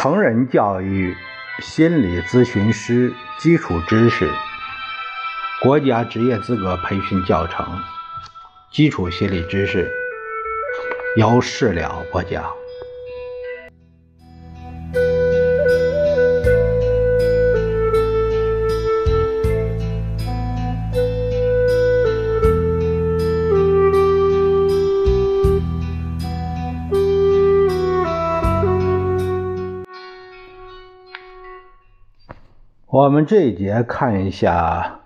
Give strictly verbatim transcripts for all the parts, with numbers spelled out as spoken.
成人教育、心理咨询师基础知识、国家职业资格培训教程、基础心理知识，由事了播讲。我们这一节看一下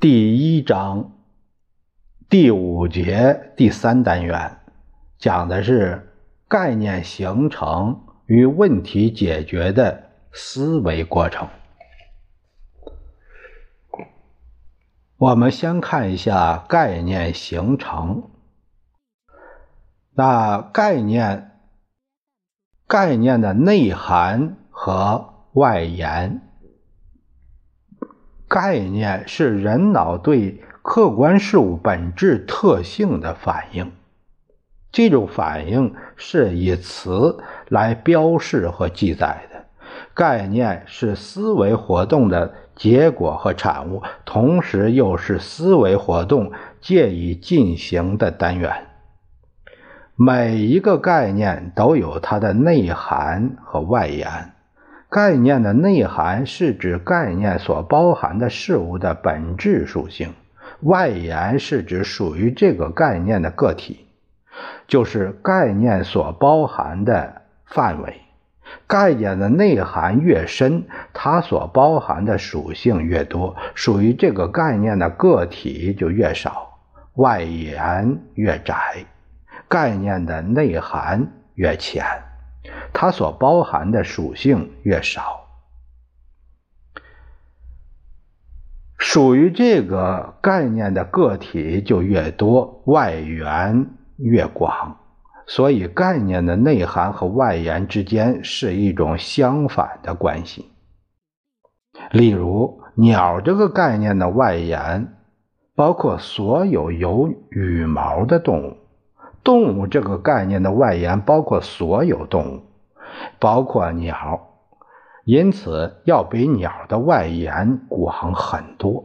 第一章第五节第三单元，讲的是概念形成与问题解决的思维过程。我们先看一下概念形成。那概念概念的内涵和外延，概念是人脑对客观事物本质特性的反应，这种反应是以词来标示和记载的。概念是思维活动的结果和产物，同时又是思维活动借以进行的单元。每一个概念都有它的内涵和外延。概念的内涵是指概念所包含的事物的本质属性，外延是指属于这个概念的个体，就是概念所包含的范围。概念的内涵越深，它所包含的属性越多，属于这个概念的个体就越少，外延越窄，概念的内涵越浅，它所包含的属性越少。属于这个概念的个体就越多，外延越广。所以概念的内涵和外延之间是一种相反的关系。例如鸟这个概念的外延包括所有有羽毛的动物，动物这个概念的外延包括所有动物，包括鸟，因此要比鸟的外延广很多。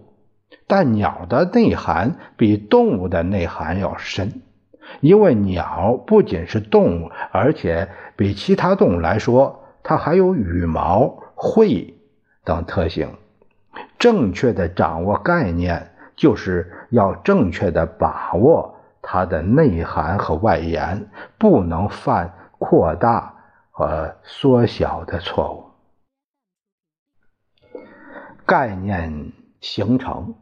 但鸟的内涵比动物的内涵要深，因为鸟不仅是动物，而且比其他动物来说，它还有羽毛、喙等特性。正确的掌握概念，就是要正确的把握它的内涵和外延，不能犯扩大和缩小的错误。概念形成，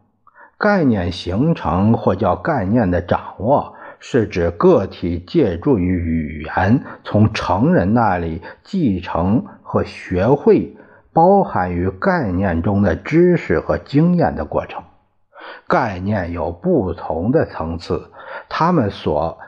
概念形成或叫概念的掌握，是指个体借助于语言，从成人那里继承和学会包含于概念中的知识和经验的过程。概念有不同的层次，它们所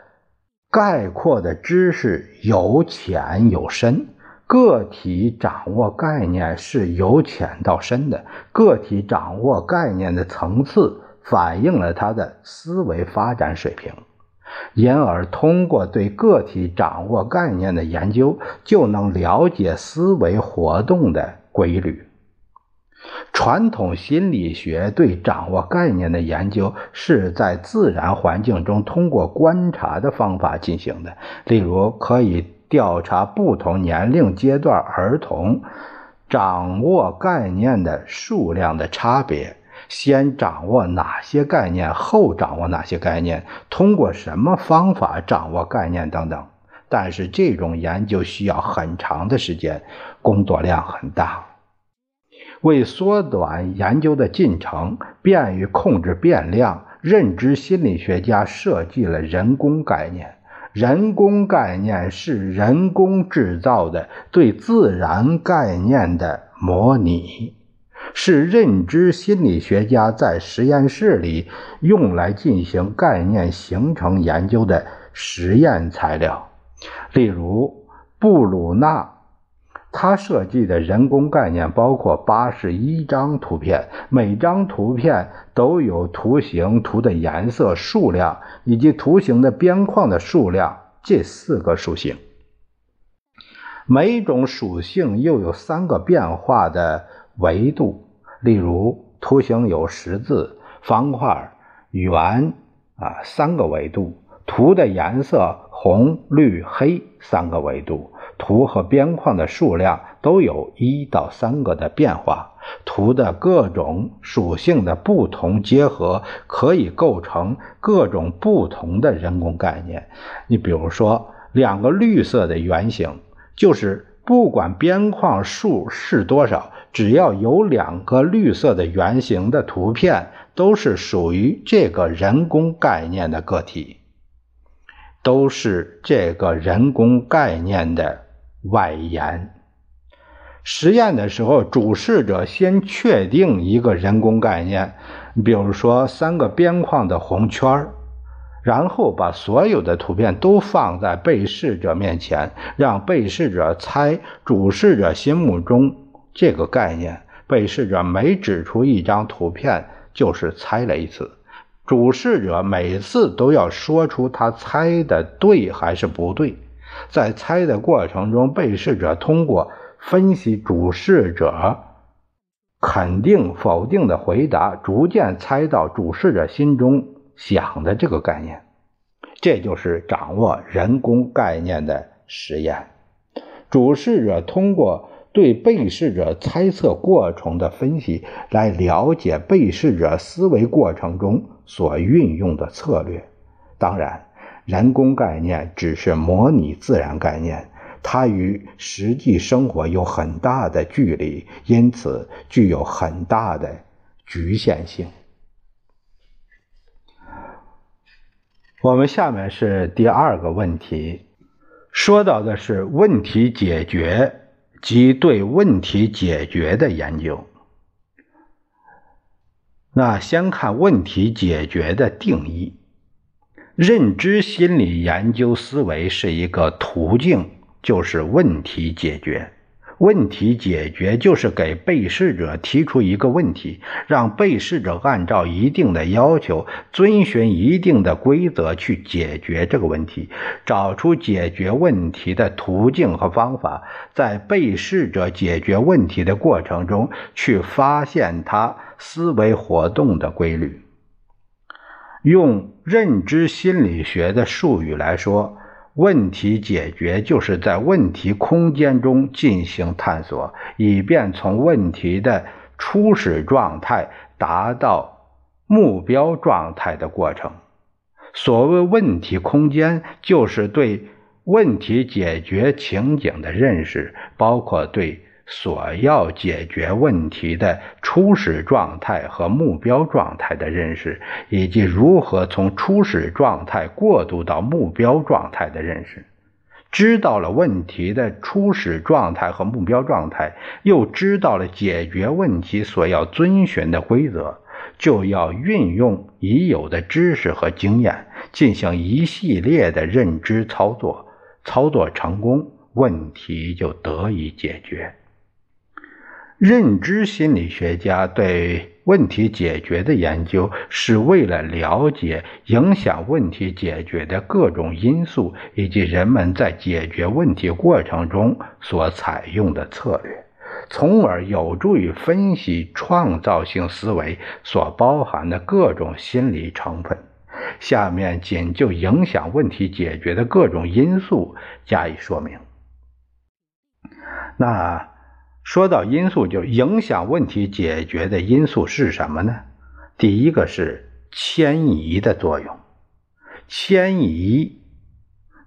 概括的知识由浅有深，个体掌握概念是由浅到深的。个体掌握概念的层次反映了他的思维发展水平，因而通过对个体掌握概念的研究，就能了解思维活动的规律。传统心理学对掌握概念的研究是在自然环境中通过观察的方法进行的，例如可以调查不同年龄阶段儿童掌握概念的数量的差别，先掌握哪些概念，后掌握哪些概念，通过什么方法掌握概念等等。但是这种研究需要很长的时间，工作量很大。为缩短研究的进程，便于控制变量，认知心理学家设计了人工概念。人工概念是人工制造的对自然概念的模拟，是认知心理学家在实验室里用来进行概念形成研究的实验材料。例如布鲁纳他设计的人工概念包括八十一张图片，每张图片都有图形、图的颜色、数量以及图形的边框的数量这四个属性。每种属性又有三个变化的维度，例如图形有十字、方块、圆啊三个维度，图的颜色红、绿、黑三个维度，图和边框的数量都有一到三个的变化，图的各种属性的不同结合可以构成各种不同的人工概念。你比如说两个绿色的圆形，就是不管边框数是多少，只要有两个绿色的圆形的图片都是属于这个人工概念的个体，都是这个人工概念的外延。实验的时候，主试者先确定一个人工概念，比如说三个边框的红圈，然后把所有的图片都放在被试者面前，让被试者猜主试者心目中这个概念。被试者每指出一张图片就是猜了一次，主试者每次都要说出他猜的对还是不对。在猜的过程中，被试者通过分析主试者肯定否定的回答，逐渐猜到主试者心中想的这个概念。这就是掌握人工概念的实验。主试者通过对被试者猜测过程的分析，来了解被试者思维过程中所运用的策略。当然，人工概念只是模拟自然概念，它与实际生活有很大的距离，因此具有很大的局限性。我们下面是第二个问题，说到的是问题解决及对问题解决的研究。那先看问题解决的定义。认知心理研究思维是一个途径，就是问题解决。问题解决就是给被试者提出一个问题，让被试者按照一定的要求，遵循一定的规则去解决这个问题，找出解决问题的途径和方法，在被试者解决问题的过程中去发现他思维活动的规律。用认知心理学的术语来说，问题解决就是在问题空间中进行探索，以便从问题的初始状态达到目标状态的过程。所谓问题空间，就是对问题解决情景的认识，包括对所要解决问题的初始状态和目标状态的认识，以及如何从初始状态过渡到目标状态的认识。知道了问题的初始状态和目标状态，又知道了解决问题所要遵循的规则，就要运用已有的知识和经验，进行一系列的认知操作。操作成功，问题就得以解决。认知心理学家对问题解决的研究，是为了了解影响问题解决的各种因素，以及人们在解决问题过程中所采用的策略，从而有助于分析创造性思维所包含的各种心理成分。下面仅就影响问题解决的各种因素加以说明。那说到因素，就影响问题解决的因素是什么呢？第一个是迁移的作用。迁移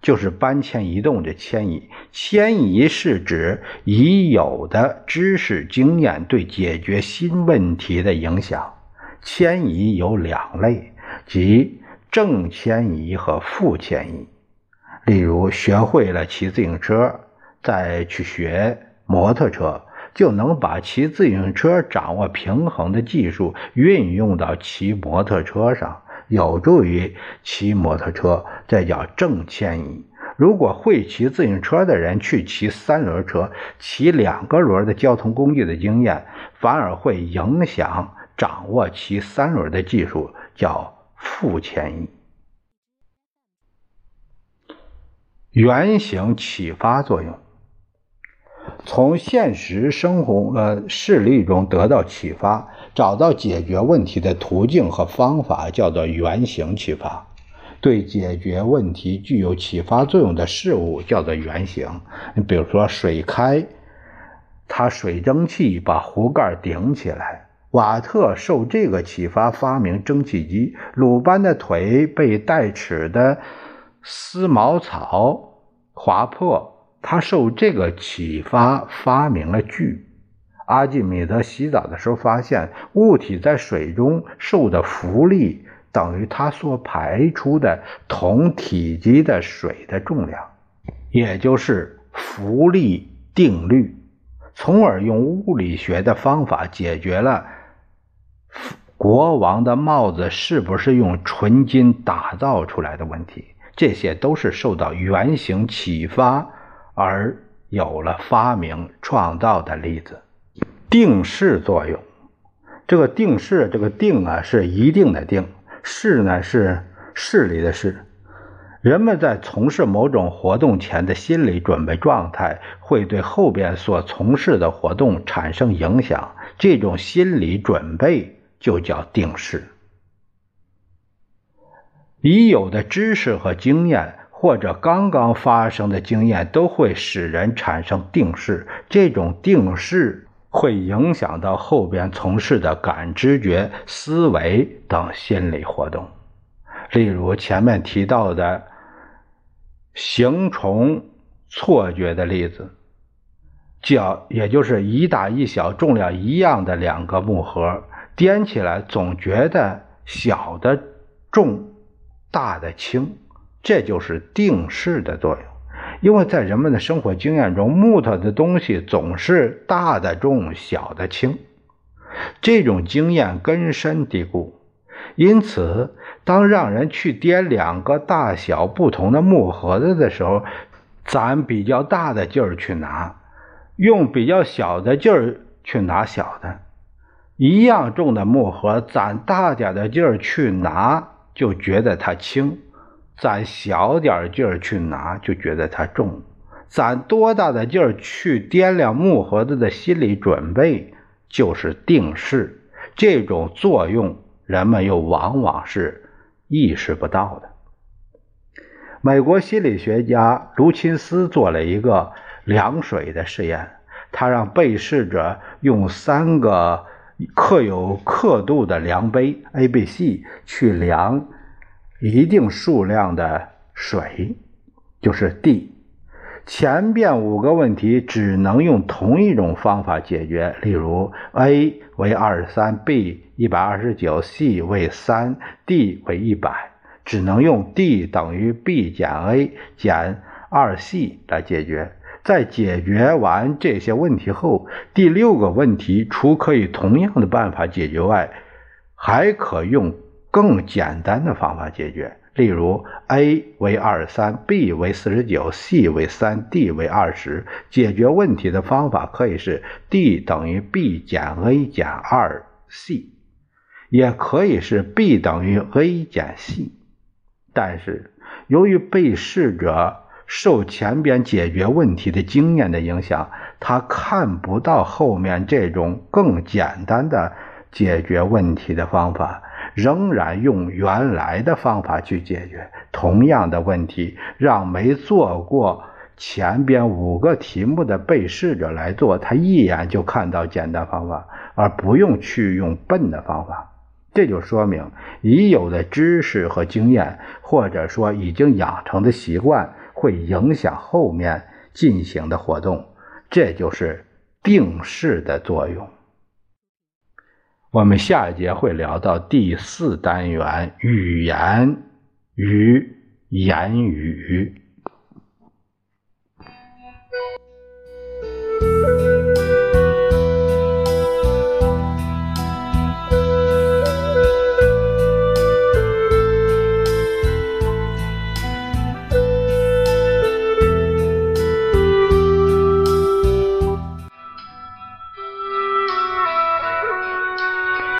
就是搬迁移动的迁移。迁移是指已有的知识经验对解决新问题的影响。迁移有两类，即正迁移和负迁移。例如学会了骑自行车，再去学摩托车，就能把骑自行车掌握平衡的技术运用到骑摩托车上，有助于骑摩托车，这叫正迁移。如果会骑自行车的人去骑三轮车，骑两个轮的交通工具的经验，反而会影响掌握骑三轮的技术，叫负迁移。原型启发作用。从现实生活呃事例中得到启发，找到解决问题的途径和方法，叫做原型启发。对解决问题具有启发作用的事物叫做原型。你比如说水开，它水蒸气把壶盖顶起来，瓦特受这个启发发明蒸汽机。鲁班的腿被带齿的丝毛草划破，他受这个启发发明了锯。阿基米德洗澡的时候发现物体在水中受的浮力等于它所排出的同体积的水的重量，也就是浮力定律，从而用物理学的方法解决了国王的帽子是不是用纯金打造出来的问题。这些都是受到原型启发而有了发明创造的例子。定势作用，这个定势，这个定啊是一定的定，势呢是势力的势。人们在从事某种活动前的心理准备状态会对后边所从事的活动产生影响，这种心理准备就叫定势。已有的知识和经验，或者刚刚发生的经验，都会使人产生定势。这种定势会影响到后边从事的感知觉、思维等心理活动。例如前面提到的形虫错觉的例子，叫也就是一大一小重量一样的两个木盒，掂起来总觉得小的重，大的轻，这就是定势的作用。因为在人们的生活经验中，木头的东西总是大的重，小的轻，这种经验根深蒂固。因此当让人去掂两个大小不同的木盒子的时候，咱比较大的劲儿去拿，用比较小的劲儿去拿小的，一样重的木盒咱大点的劲儿去拿就觉得它轻，攒小点劲儿去拿就觉得它重。攒多大的劲儿去掂量木盒子的心理准备就是定势，这种作用人们又往往是意识不到的。美国心理学家卢钦斯做了一个量水的实验，他让被试者用三个刻有刻度的量杯 A、B、C 去量一定数量的水，就是 D。 前边五个问题只能用同一种方法解决，例如 A 为 二十三， B 一百二十九， C 为 三， D 为一百，只能用 D 等于 B 减 A 减 二 C 来解决。在解决完这些问题后，第六个问题除可以同样的办法解决外，还可用更简单的方法解决，例如 A 为 二十三， B 为 四十九， C 为 三， D 为二十。解决问题的方法可以是 D 等于 B 减 A 减 二 C， 也可以是 B 等于 A 减 C。 但是由于被试者受前边解决问题的经验的影响，他看不到后面这种更简单的解决问题的方法，仍然用原来的方法去解决同样的问题，让没做过前边五个题目的被试者来做，他一眼就看到简单方法，而不用去用笨的方法。这就说明已有的知识和经验，或者说已经养成的习惯，会影响后面进行的活动，这就是定势的作用。我们下一节会聊到第四单元，语言与言语。